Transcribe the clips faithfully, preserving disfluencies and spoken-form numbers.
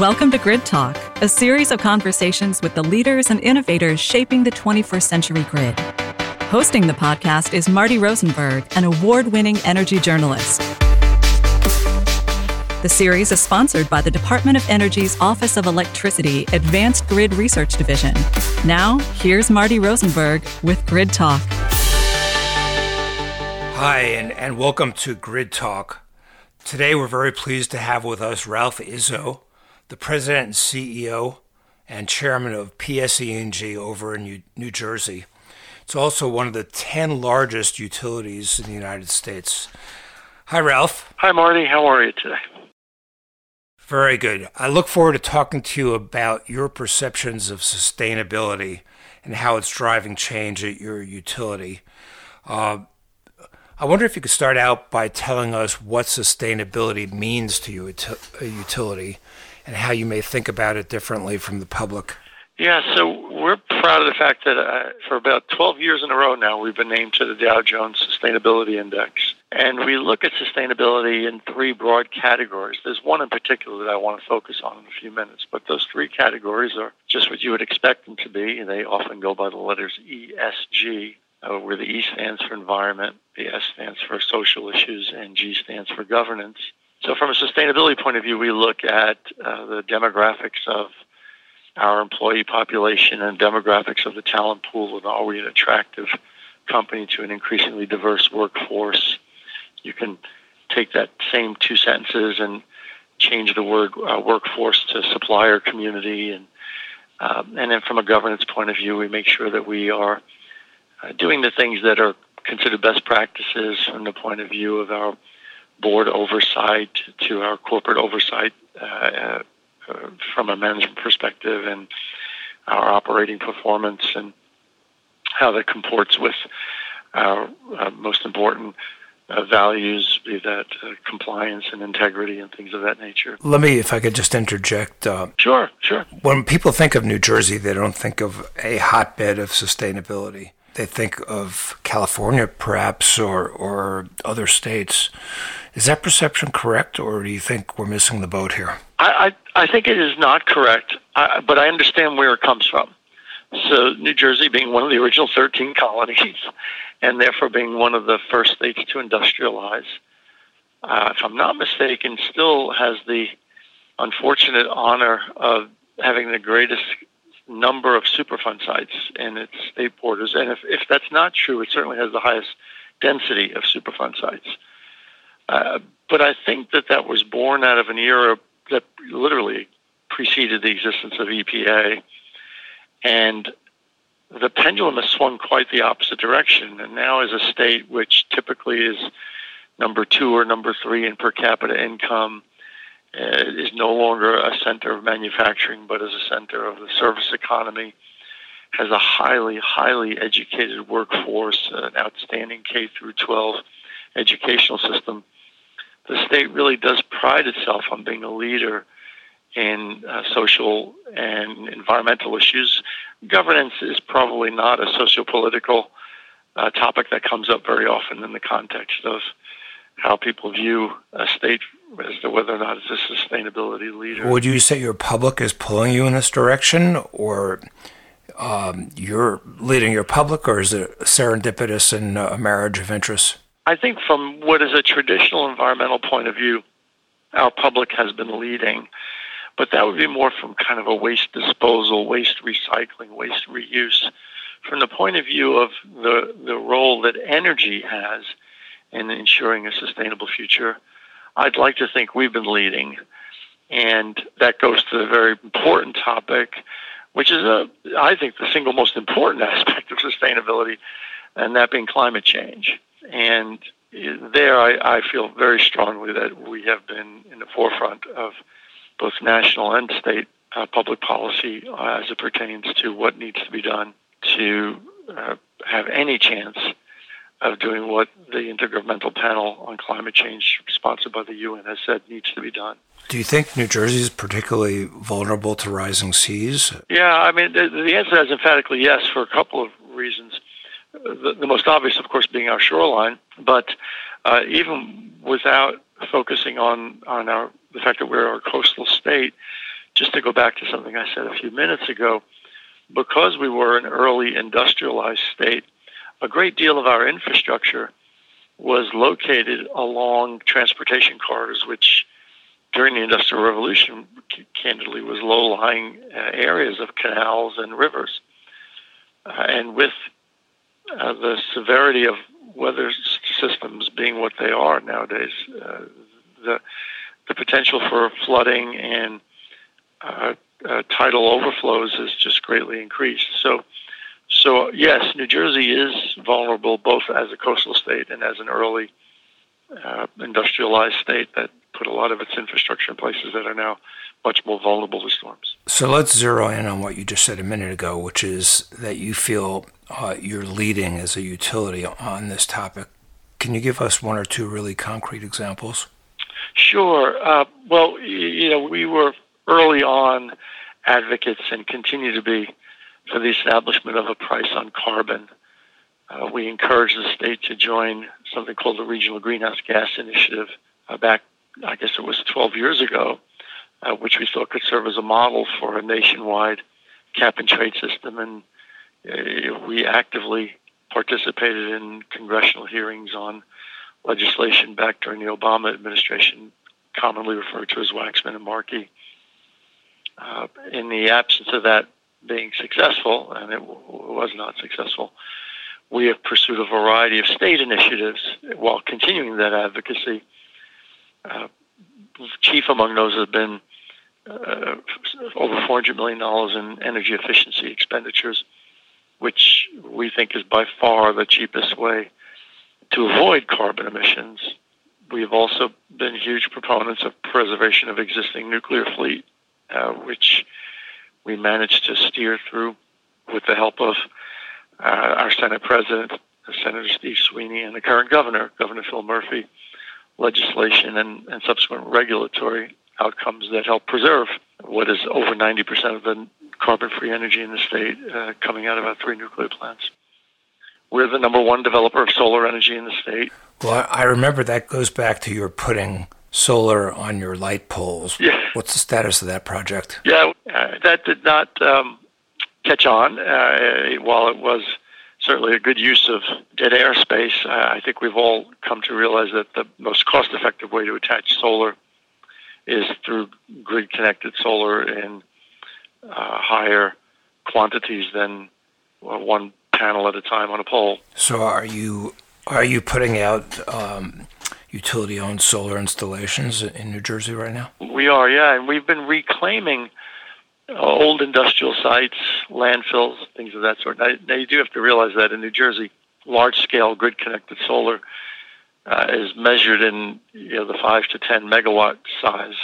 Welcome to Grid Talk, a series of conversations with the leaders and innovators shaping the twenty-first century grid. Hosting the podcast is Marty Rosenberg, an award-winning energy journalist. The series is sponsored by the Department of Energy's Office of Electricity Advanced Grid Research Division. Now, here's Marty Rosenberg with Grid Talk. Hi, and, and welcome to Grid Talk. Today, we're very pleased to have with us Ralph Izzo, the president and C E O and chairman of P S E and G over in New Jersey. It's also one of the ten largest utilities in the United States. Hi, Ralph. Hi, Marty. How are you today? Very good. I look forward to talking to you about your perceptions of sustainability and how it's driving change at your utility. Uh, I wonder if you could start out by telling us what sustainability means to you, a utility, and how you may think about it differently from the public. Yeah, so we're proud of the fact that uh, for about twelve years in a row now, we've been named to the Dow Jones Sustainability Index. And we look at sustainability in three broad categories. There's one in particular that I want to focus on in a few minutes, but those three categories are just what you would expect them to be. They often go by the letters E S G, uh, where the E stands for environment, the S stands for social issues, and G stands for governance. So from a sustainability point of view, we look at uh, the demographics of our employee population and demographics of the talent pool, and are we an attractive company to an increasingly diverse workforce? You can take that same two sentences and change the word uh, workforce to supplier community. And, uh, and then from a governance point of view, we make sure that we are uh, doing the things that are considered best practices from the point of view of our board oversight to our corporate oversight uh, uh, from a management perspective and our operating performance and how that comports with our uh, most important uh, values, be that uh, compliance and integrity and things of that nature. Let me, if I could just interject. Uh, sure, sure. When people think of New Jersey, they don't think of a hotbed of sustainability. They think of California, perhaps, or or other states. Is that perception correct, or do you think we're missing the boat here? I, I, I think it is not correct, I, but I understand where it comes from. So New Jersey being one of the original thirteen colonies, and therefore being one of the first states to industrialize, uh, if I'm not mistaken, still has the unfortunate honor of having the greatest number of Superfund sites in its state borders. And if, if that's not true, it certainly has the highest density of Superfund sites. Uh, but I think that that was born out of an era that literally preceded the existence of E P A. And the pendulum has swung quite the opposite direction. And now as a state, which typically is number two or number three in per capita income, Uh, is no longer a center of manufacturing, but is a center of the service economy, has a highly, highly educated workforce, uh, an outstanding K through twelve educational system. The state really does pride itself on being a leader in uh, social and environmental issues. Governance is probably not a socio-political uh, topic that comes up very often in the context of how people view a state as to whether or not it's a sustainability leader. Would you say your public is pulling you in this direction, or um, you're leading your public, or is it serendipitous and a marriage of interests? I think from what is a traditional environmental point of view, our public has been leading, but that would be more from kind of a waste disposal, waste recycling, waste reuse. From the point of view of the, the role that energy has in ensuring a sustainable future, I'd like to think we've been leading. And that goes to the very important topic, which is, a, I think, the single most important aspect of sustainability, and that being climate change. And there I, I feel very strongly that we have been in the forefront of both national and state uh, public policy uh, as it pertains to what needs to be done to uh, have any chance of doing what the Intergovernmental Panel on Climate Change, sponsored by the U N, has said needs to be done. Do you think New Jersey is particularly vulnerable to rising seas? Yeah, I mean, the, the answer is emphatically yes for a couple of reasons. The, the most obvious, of course, being our shoreline, but uh, even without focusing on, on our the fact that we're a coastal state, just to go back to something I said a few minutes ago, because we were an early industrialized state, a great deal of our infrastructure was located along transportation corridors, which during the Industrial Revolution, candidly, was low-lying uh, areas of canals and rivers. Uh, and with uh, the severity of weather systems being what they are nowadays, uh, the, the potential for flooding and uh, uh, tidal overflows has just greatly increased. So, so yes, New Jersey is vulnerable both as a coastal state and as an early uh, industrialized state that put a lot of its infrastructure in places that are now much more vulnerable to storms. So let's zero in on what you just said a minute ago, which is that you feel uh, you're leading as a utility on this topic. Can you give us one or two really concrete examples? Sure. Uh, well, you know, we were early on advocates and continue to be for the establishment of a price on carbon. Uh, we encouraged the state to join something called the Regional Greenhouse Gas Initiative uh, back, I guess it was twelve years ago, uh, which we thought could serve as a model for a nationwide cap-and-trade system. And uh, we actively participated in congressional hearings on legislation back during the Obama administration, commonly referred to as Waxman and Markey. Uh, in the absence of that being successful, and it w- was not successful, we have pursued a variety of state initiatives while continuing that advocacy. Uh, chief among those have been uh, over four hundred million dollars in energy efficiency expenditures, which we think is by far the cheapest way to avoid carbon emissions. We have also been huge proponents of preservation of existing nuclear fleet, uh, which we managed to steer through with the help of uh, our Senate President, Senator Steve Sweeney, and the current governor, Governor Phil Murphy, legislation and, and subsequent regulatory outcomes that help preserve what is over ninety percent of the carbon-free energy in the state uh, coming out of our three nuclear plants. We're the number one developer of solar energy in the state. Well, I remember that goes back to your putting solar on your light poles. Yeah. What's the status of that project? Yeah, uh, that did not um, catch on. Uh, while it was certainly a good use of dead air space, uh, I think we've all come to realize that the most cost-effective way to attach solar is through grid-connected solar in uh, higher quantities than uh, one panel at a time on a pole. So are you are you putting out um, utility-owned solar installations in New Jersey right now? We are, yeah, and we've been reclaiming Uh, old industrial sites, landfills, things of that sort. Now, now you do have to realize that in New Jersey, large-scale grid-connected solar uh, is measured in you know, the five to ten megawatt size,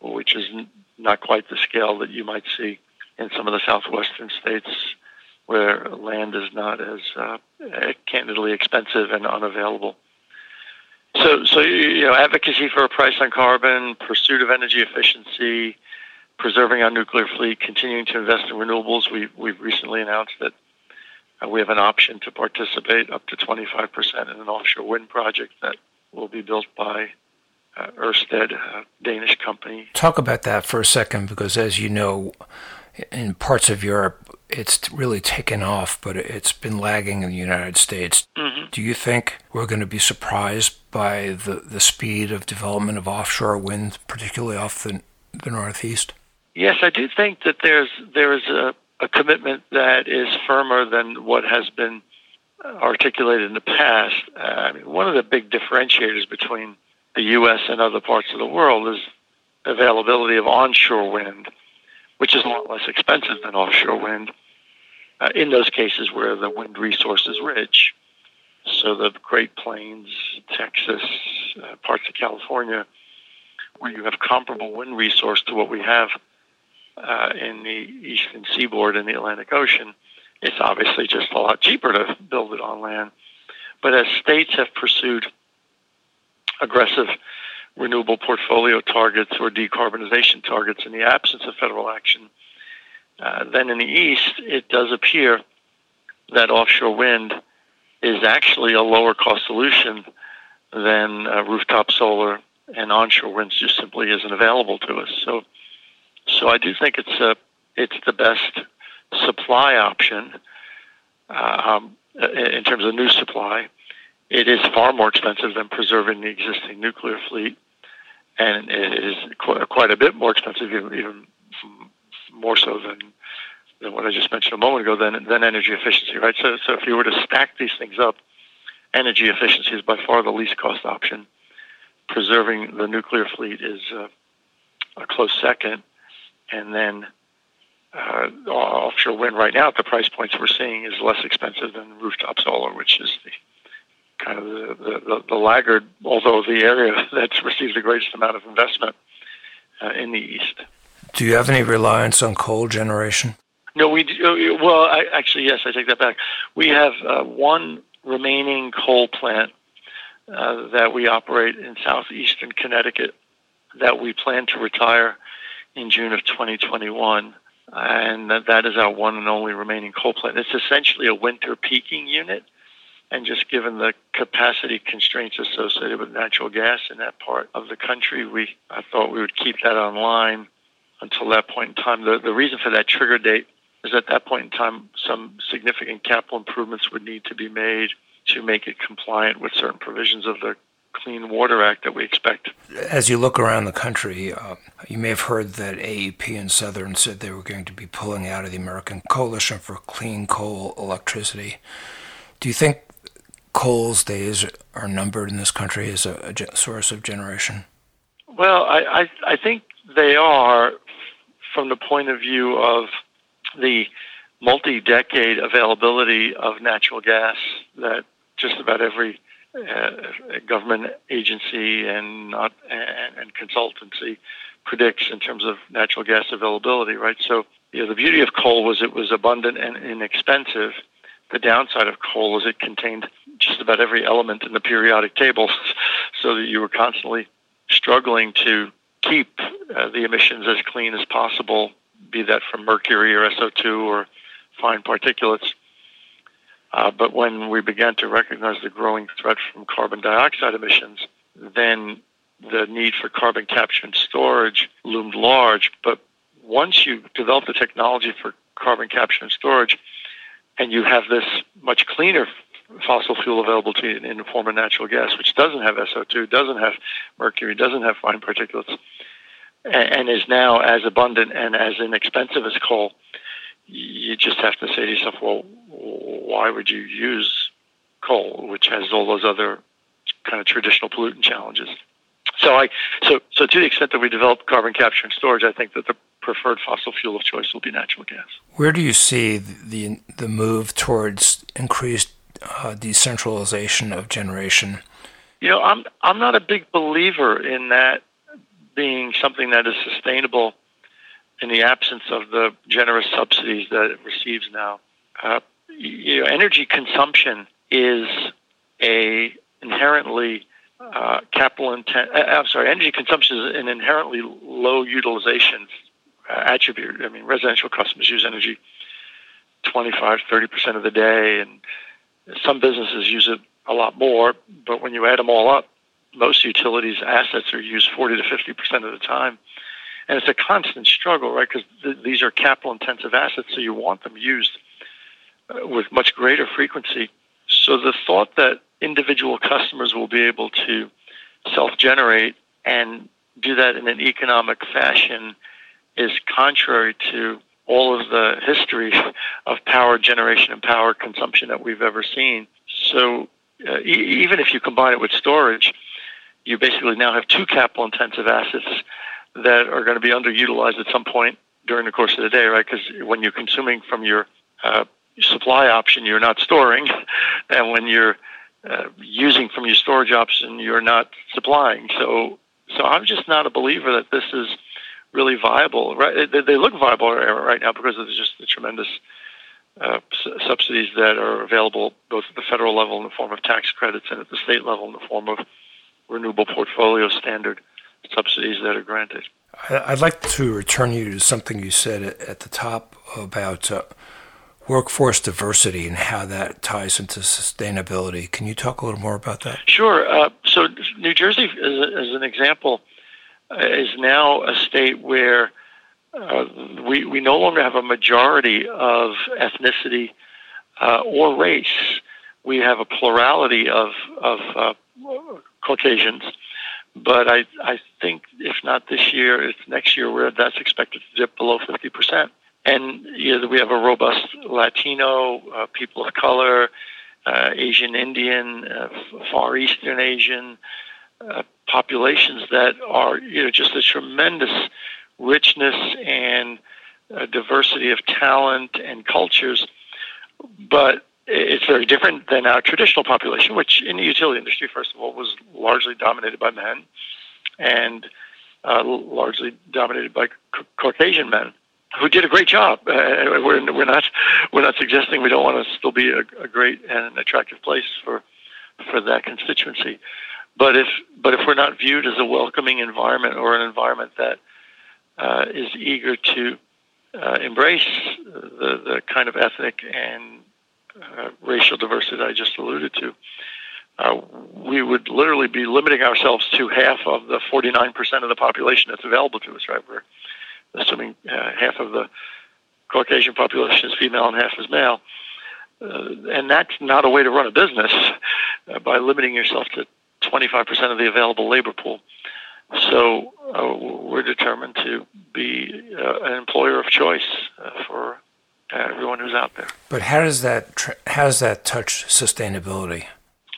which is n- not quite the scale that you might see in some of the southwestern states where land is not as uh, candidly expensive and unavailable. So, so you know, advocacy for a price on carbon, pursuit of energy efficiency, preserving our nuclear fleet, continuing to invest in renewables. We, we've recently announced that uh, we have an option to participate up to twenty-five percent in an offshore wind project that will be built by uh, Ørsted, a Danish company. Talk about that for a second, because as you know, in parts of Europe, it's really taken off, but it's been lagging in the United States. Mm-hmm. Do you think we're going to be surprised by the, the speed of development of offshore wind, particularly off the, the Northeast? Yes, I do think that there's there is a, a commitment that is firmer than what has been articulated in the past. Uh, I mean, one of the big differentiators between the U S and other parts of the world is availability of onshore wind, which is a lot less expensive than offshore wind uh, in those cases where the wind resource is rich. So the Great Plains, Texas, uh, parts of California, where you have comparable wind resource to what we have Uh, in the eastern seaboard in the Atlantic Ocean, it's obviously just a lot cheaper to build it on land. But as states have pursued aggressive renewable portfolio targets or decarbonization targets in the absence of federal action, uh, then in the east, it does appear that offshore wind is actually a lower cost solution than uh, rooftop solar, and onshore wind just simply isn't available to us. So So I do think it's a, it's the best supply option um, in terms of new supply. It is far more expensive than preserving the existing nuclear fleet, and it is qu- quite a bit more expensive, even, even more so than than what I just mentioned a moment ago, than than energy efficiency, right? So, so if you were to stack these things up, energy efficiency is by far the least cost option. Preserving the nuclear fleet is uh, a close second, and then uh, offshore wind right now at the price points we're seeing is less expensive than rooftop solar, which is the kind of the, the, the laggard, although the area that's received the greatest amount of investment uh, in the East. Do you have any reliance on coal generation? No, we do. Well, I, actually, yes, I take that back. We have uh, one remaining coal plant uh, that we operate in southeastern Connecticut that we plan to retire in June of twenty twenty-one, and that, that is our one and only remaining coal plant. It's essentially a winter peaking unit, and just given the capacity constraints associated with natural gas in that part of the country, we I thought we would keep that online until that point in time. The, the reason for that trigger date is at that point in time, some significant capital improvements would need to be made to make it compliant with certain provisions of the Clean Water Act that we expect. As you look around the country, uh, you may have heard that A E P and Southern said they were going to be pulling out of the American Coalition for Clean Coal Electricity. Do you think coal's days are numbered in this country as a, a ge- source of generation? Well, I, I, I think they are, from the point of view of the multi-decade availability of natural gas that just about every uh, government agency and, uh, and and consultancy predicts in terms of natural gas availability, right? So, you know, the beauty of coal was it was abundant and inexpensive. The downside of coal is it contained just about every element in the periodic table, so that you were constantly struggling to keep uh, the emissions as clean as possible, be that from mercury or S O two or fine particulates. Uh, but when we began to recognize the growing threat from carbon dioxide emissions, then the need for carbon capture and storage loomed large. But once you develop the technology for carbon capture and storage, and you have this much cleaner fossil fuel available to you in the form of natural gas, which doesn't have S O two, doesn't have mercury, doesn't have fine particulates, and is now as abundant and as inexpensive as coal, you just have to say to yourself, well, why would you use coal, which has all those other kind of traditional pollutant challenges? So I, so, so to the extent that we develop carbon capture and storage, I think that the preferred fossil fuel of choice will be natural gas. Where do you see the, the move towards increased uh, decentralization of generation? You know, I'm, I'm not a big believer in that being something that is sustainable in the absence of the generous subsidies that it receives now. Uh, you know, energy consumption is a inherently uh, capital inten- I'm sorry, energy consumption is an inherently low utilization uh, attribute. I mean, residential customers use energy twenty-five, thirty percent of the day, and some businesses use it a lot more, but when you add them all up, most utilities' assets are used forty to fifty percent of the time. And it's a constant struggle, right? Because th- these are capital-intensive assets, so you want them used uh, with much greater frequency. So the thought that individual customers will be able to self-generate and do that in an economic fashion is contrary to all of the history of power generation and power consumption that we've ever seen. So uh, e- even if you combine it with storage, you basically now have two capital-intensive assets that are going to be underutilized at some point during the course of the day, right? Because when you're consuming from your uh, supply option, you're not storing, and when you're uh, using from your storage option, you're not supplying. So, so I'm just not a believer that this is really viable. Right? They, they look viable right now because of just the tremendous uh, s- subsidies that are available both at the federal level in the form of tax credits and at the state level in the form of renewable portfolio standard subsidies that are granted. I'd like to return you to something you said at the top about uh, workforce diversity and how that ties into sustainability. Can you talk a little more about that? Sure. Uh, so New Jersey, as, as an example, is now a state where uh, we, we no longer have a majority of ethnicity uh, or race. We have a plurality of, of uh, Caucasians. But I, I think if not this year, it's next year where that's expected to dip below fifty percent. And you know, we have a robust Latino, uh, people of color, uh, Asian Indian, uh, Far Eastern Asian uh, populations that are you know, just a tremendous richness and uh, diversity of talent and cultures. But it's very different than our traditional population, which in the utility industry, first of all, was largely dominated by men and uh, largely dominated by ca- Caucasian men, who did a great job. Uh, we're, we're not we're not suggesting we don't want to still be a, a great and attractive place for for that constituency, but if but if we're not viewed as a welcoming environment or an environment that uh, is eager to uh, embrace the the kind of ethnic and uh, racial diversity that I just alluded to, uh, we would literally be limiting ourselves to half of the forty-nine percent of the population that's available to us. Right, we're assuming uh, half of the Caucasian population is female and half is male. Uh, and that's not a way to run a business uh, by limiting yourself to twenty-five percent of the available labor pool. So uh, we're determined to be uh, an employer of choice uh, for uh, everyone who's out there. But how does that tr- how does that touch sustainability?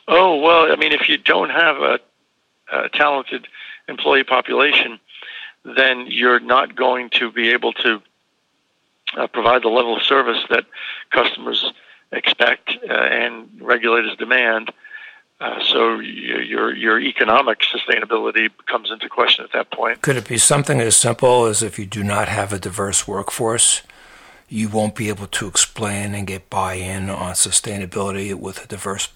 Oh, well, I mean, if you don't have a, a talented employee population, then you're not going to be able to uh, provide the level of service that customers expect uh, and regulators demand. Uh, so you, your your economic sustainability comes into question at that point. Could it be something as simple as if you do not have a diverse workforce, you won't be able to explain and get buy-in on sustainability with a diverse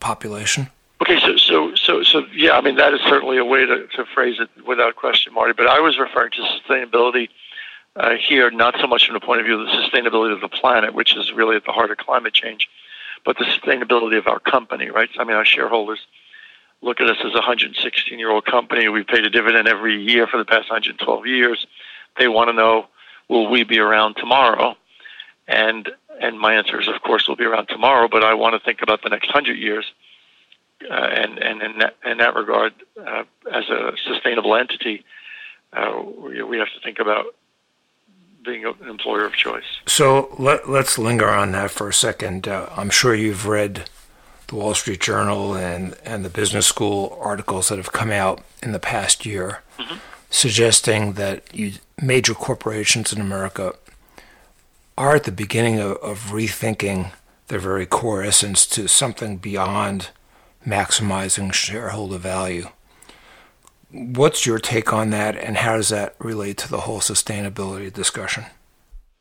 population? Okay, so so so so yeah, I mean that is certainly a way to, to phrase it without question, Marty. But I was referring to sustainability uh, here, not so much from the point of view of the sustainability of the planet, which is really at the heart of climate change, but the sustainability of our company, right? I mean, our shareholders look at us as a one hundred sixteen-year-old company. We've paid a dividend every year for the past one hundred twelve years. They want to know, will we be around tomorrow? And and my answer is, of course, we'll be around tomorrow. But I want to think about the next one hundred years. Uh, and, and in that, in that regard, uh, as a sustainable entity, uh, we, we have to think about being an employer of choice. So let, let's linger on that for a second. Uh, I'm sure you've read the Wall Street Journal and, and the Business School articles that have come out in the past year, mm-hmm. suggesting that you, major corporations in America are at the beginning of, of rethinking their very core essence to something beyond maximizing shareholder value. What's your take on that, and how does that relate to the whole sustainability discussion?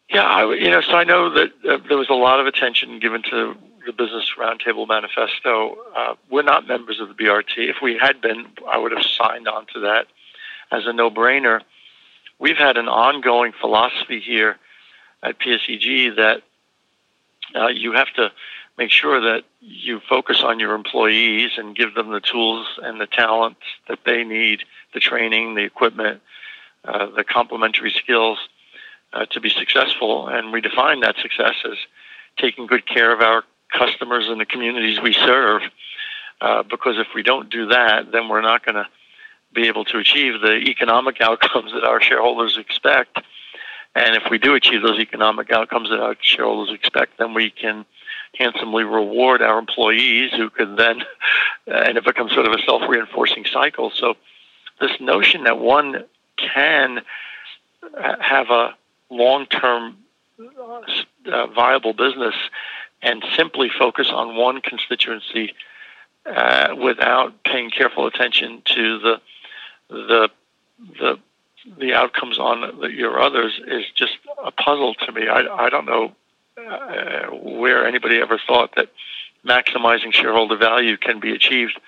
Yeah, I, you know, so I know that uh, there was a lot of attention given to the Business Roundtable manifesto. Uh, we're not members of the B R T. If we had been, I would have signed on to that as a no-brainer. We've had an ongoing philosophy here at P S E G that uh, you have to make sure that you focus on your employees and give them the tools and the talent that they need, the training, the equipment, uh, the complementary skills uh, to be successful. And we define that success as taking good care of our customers and the communities we serve, uh, because if we don't do that, then we're not going to be able to achieve the economic outcomes that our shareholders expect. And if we do achieve those economic outcomes that our shareholders expect, then we can handsomely reward our employees, who can then, and it becomes sort of a self-reinforcing cycle. So this notion that one can have a long-term uh, viable business and simply focus on one constituency uh, without paying careful attention to the the the the outcomes on the, your others is just a puzzle to me. I, I don't know Uh, where anybody ever thought that maximizing shareholder value can be achieved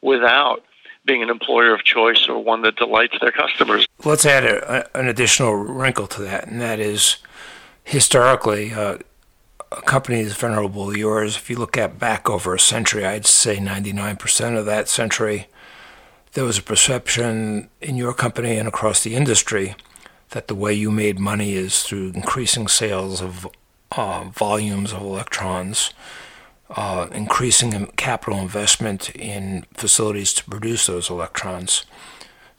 without being an employer of choice or one that delights their customers. Let's add a, an additional wrinkle to that, and that is, historically, uh, a company as venerable as yours, if you look at back over a century, I'd say ninety-nine percent of that century, there was a perception in your company and across the industry that the way you made money is through increasing sales of uh, volumes of electrons, uh, increasing capital investment in facilities to produce those electrons.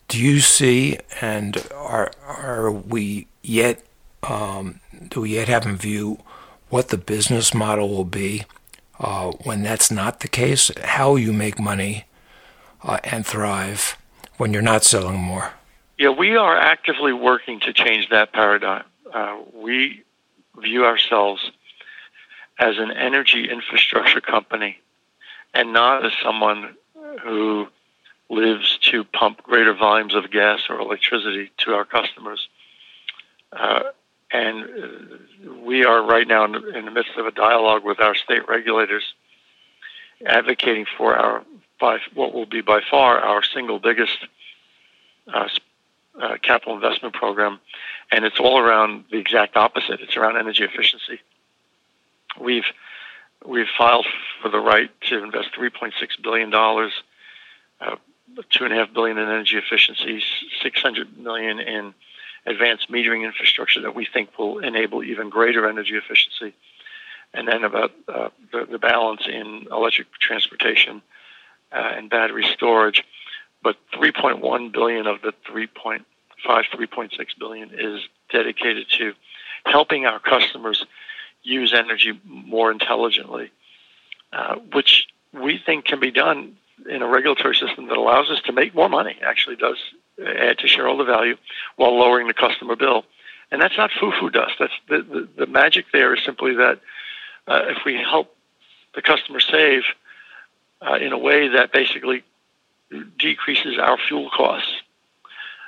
Do you see, and are are we yet, um, do we yet have in view what the business model will be uh, when that's not the case? How you make money uh, and thrive when you're not selling more? Yeah, we are actively working to change that paradigm. Uh, we view ourselves as an energy infrastructure company and not as someone who lives to pump greater volumes of gas or electricity to our customers. Uh, and we are right now in, in the midst of a dialogue with our state regulators advocating for our by, what will be by far our single biggest uh, uh, capital investment program. And it's all around the exact opposite. It's around energy efficiency. We've, we've filed for the right to invest three point six billion dollars uh, two point five billion dollars in energy efficiency, six hundred million dollars in advanced metering infrastructure that we think will enable even greater energy efficiency, and then about uh, the, the balance in electric transportation uh, and battery storage. But three point one billion dollars of the three point five, three point six billion dollars is dedicated to helping our customers use energy more intelligently, uh, which we think can be done in a regulatory system that allows us to make more money, actually does add to shareholder value while lowering the customer bill. And that's not foo-foo dust. That's the, the, the magic there is simply that uh, if we help the customer save uh, in a way that basically decreases our fuel costs,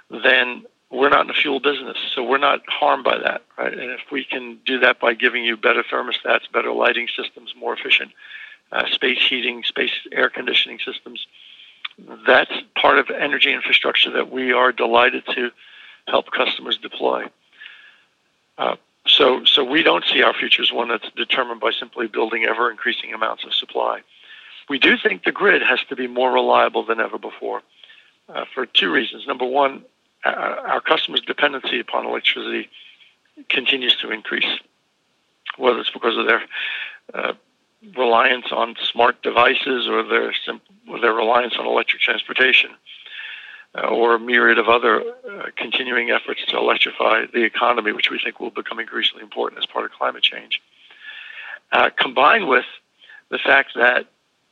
then we're not in the fuel business, so we're not harmed by that, right? And if we can do that by giving you better thermostats, better lighting systems, more efficient Uh, space heating, space air conditioning systems. That's part of energy infrastructure that we are delighted to help customers deploy. Uh, so so we don't see our future as one that's determined by simply building ever-increasing amounts of supply. We do think the grid has to be more reliable than ever before uh, for two reasons. Number one, our customers' dependency upon electricity continues to increase, whether it's because of their uh, reliance on smart devices or their or their reliance on electric transportation uh, or a myriad of other uh, continuing efforts to electrify the economy, which we think will become increasingly important as part of climate change, uh, combined with the fact that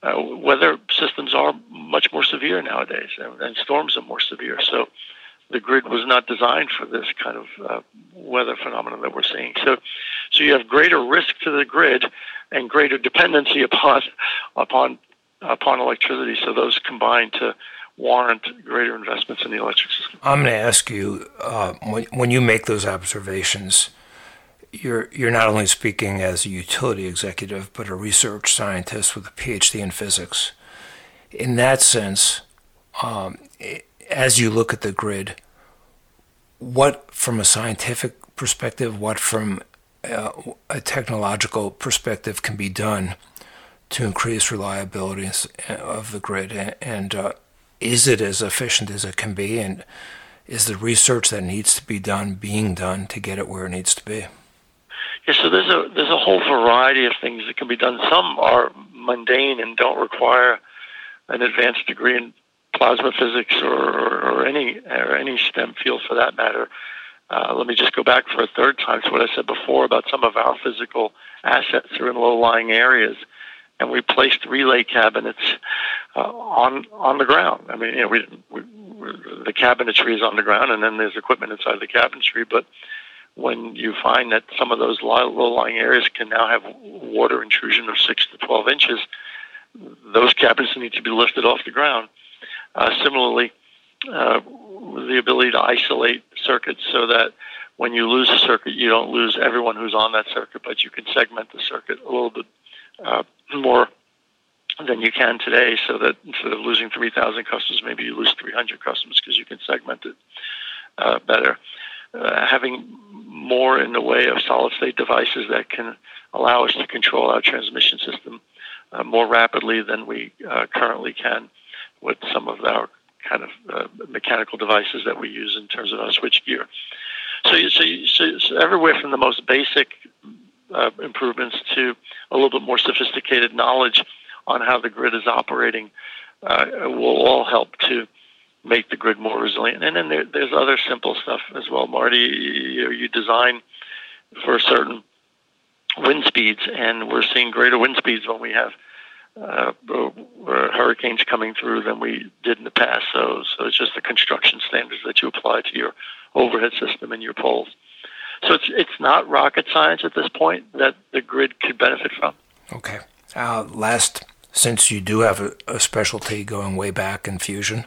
uh, weather systems are much more severe nowadays and, and storms are more severe. So the grid was not designed for this kind of uh, weather phenomenon that we're seeing. So so you have greater risk to the grid and greater dependency upon upon upon electricity. So those combine to warrant greater investments in the electric system. I'm going to ask you, uh, when, when you make those observations, you're you're not only speaking as a utility executive, but a research scientist with a P H D in physics. In that sense, um, it, as you look at the grid, what from a scientific perspective, what from uh, a technological perspective can be done to increase reliability of the grid? And, and uh, is it as efficient as it can be? And is the research that needs to be done being done to get it where it needs to be? Yeah, so there's a, there's a whole variety of things that can be done. Some are mundane and don't require an advanced degree in plasma physics or, or, or any or any STEM field for that matter. Uh, let me just go back for a third time to what I said before about some of our physical assets are in low-lying areas, and we placed relay cabinets uh, on on the ground. I mean, you know, we, we, we, the cabinetry is on the ground, and then there's equipment inside the cabinetry. But when you find that some of those low-lying areas can now have water intrusion of six to twelve inches, those cabinets need to be lifted off the ground. Uh, similarly, uh, the ability to isolate circuits so that when you lose a circuit, you don't lose everyone who's on that circuit, but you can segment the circuit a little bit uh, more than you can today so that instead of losing three thousand customers, maybe you lose three hundred customers because you can segment it uh, better. Uh, having more in the way of solid-state devices that can allow us to control our transmission system uh, more rapidly than we uh, currently can with some of our kind of uh, mechanical devices that we use in terms of our switchgear. So, you, so, you, so, so everywhere from the most basic uh, improvements to a little bit more sophisticated knowledge on how the grid is operating uh, will all help to make the grid more resilient. And then there, there's other simple stuff as well, Marty. You, you design for certain wind speeds, and we're seeing greater wind speeds when we have uh, hurricanes coming through than we did in the past. So, so it's just the construction standards that you apply to your overhead system and your poles. So it's it's not rocket science at this point that the grid could benefit from. Okay. Uh, last, since you do have a, a specialty going way back in fusion,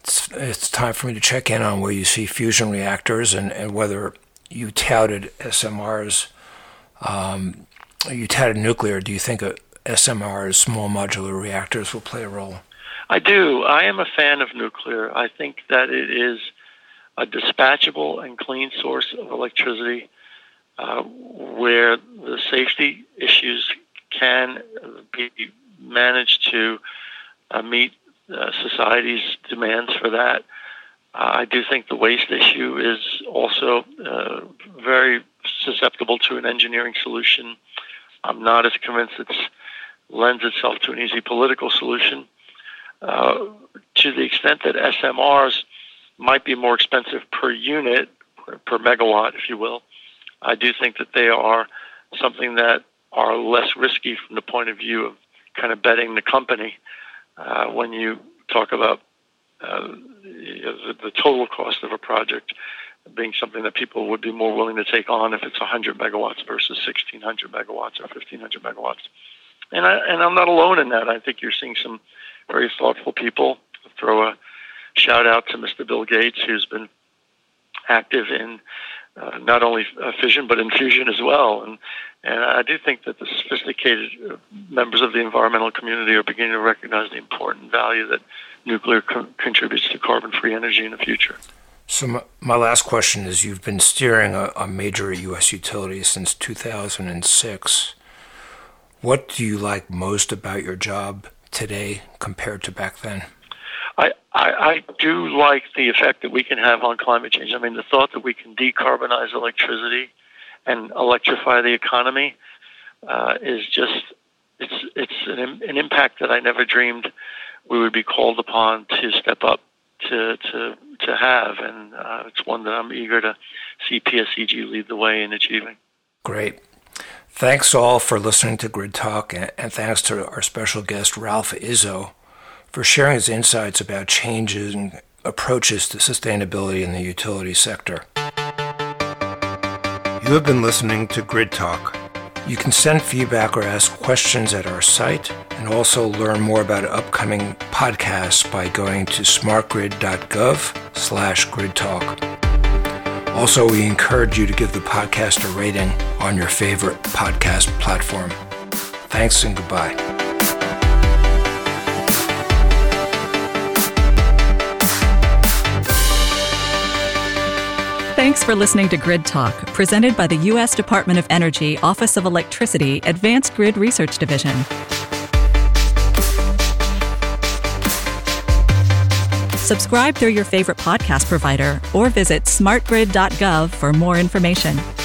it's, it's time for me to check in on where you see fusion reactors and, and whether you touted S M Rs. Um, you touted nuclear. Do you think a S M Rs, small modular reactors, will play a role? I do. I am a fan of nuclear. I think that it is a dispatchable and clean source of electricity uh, where the safety issues can be managed to uh, meet uh, society's demands for that. Uh, I do think the waste issue is also uh, very susceptible to an engineering solution. I'm not as convinced it lends itself to an easy political solution. Uh, to the extent that S M Rs might be more expensive per unit, per, per megawatt, if you will, I do think that they are something that are less risky from the point of view of kind of betting the company uh, when you talk about uh, the, the total cost of a project being something that people would be more willing to take on if it's one hundred megawatts versus sixteen hundred megawatts or fifteen hundred megawatts. And, I, and I'm not alone in that. I think you're seeing some very thoughtful people. I'll throw a shout out to Mister Bill Gates, who's been active in Uh, not only uh, fission, but infusion as well. And, and I do think that the sophisticated members of the environmental community are beginning to recognize the important value that nuclear co- contributes to carbon-free energy in the future. So my, my last question is, you've been steering a, a major U S utility since two thousand six. What do you like most about your job today compared to back then? I, I do like the effect that we can have on climate change. I mean, the thought that we can decarbonize electricity and electrify the economy uh, is just, it's it's an, an impact that I never dreamed we would be called upon to step up to to, to have. And uh, it's one that I'm eager to see P S E and G lead the way in achieving. Great. Thanks all for listening to Grid Talk, and thanks to our special guest, Ralph Izzo, for sharing his insights about changes and approaches to sustainability in the utility sector. You have been listening to Grid Talk. You can send feedback or ask questions at our site, and also learn more about upcoming podcasts by going to smartgrid.gov slash gridtalk. Also, we encourage you to give the podcast a rating on your favorite podcast platform. Thanks and goodbye. Thanks for listening to Grid Talk, presented by the U S Department of Energy Office of Electricity Advanced Grid Research Division. Subscribe through your favorite podcast provider or visit smartgrid dot gov for more information.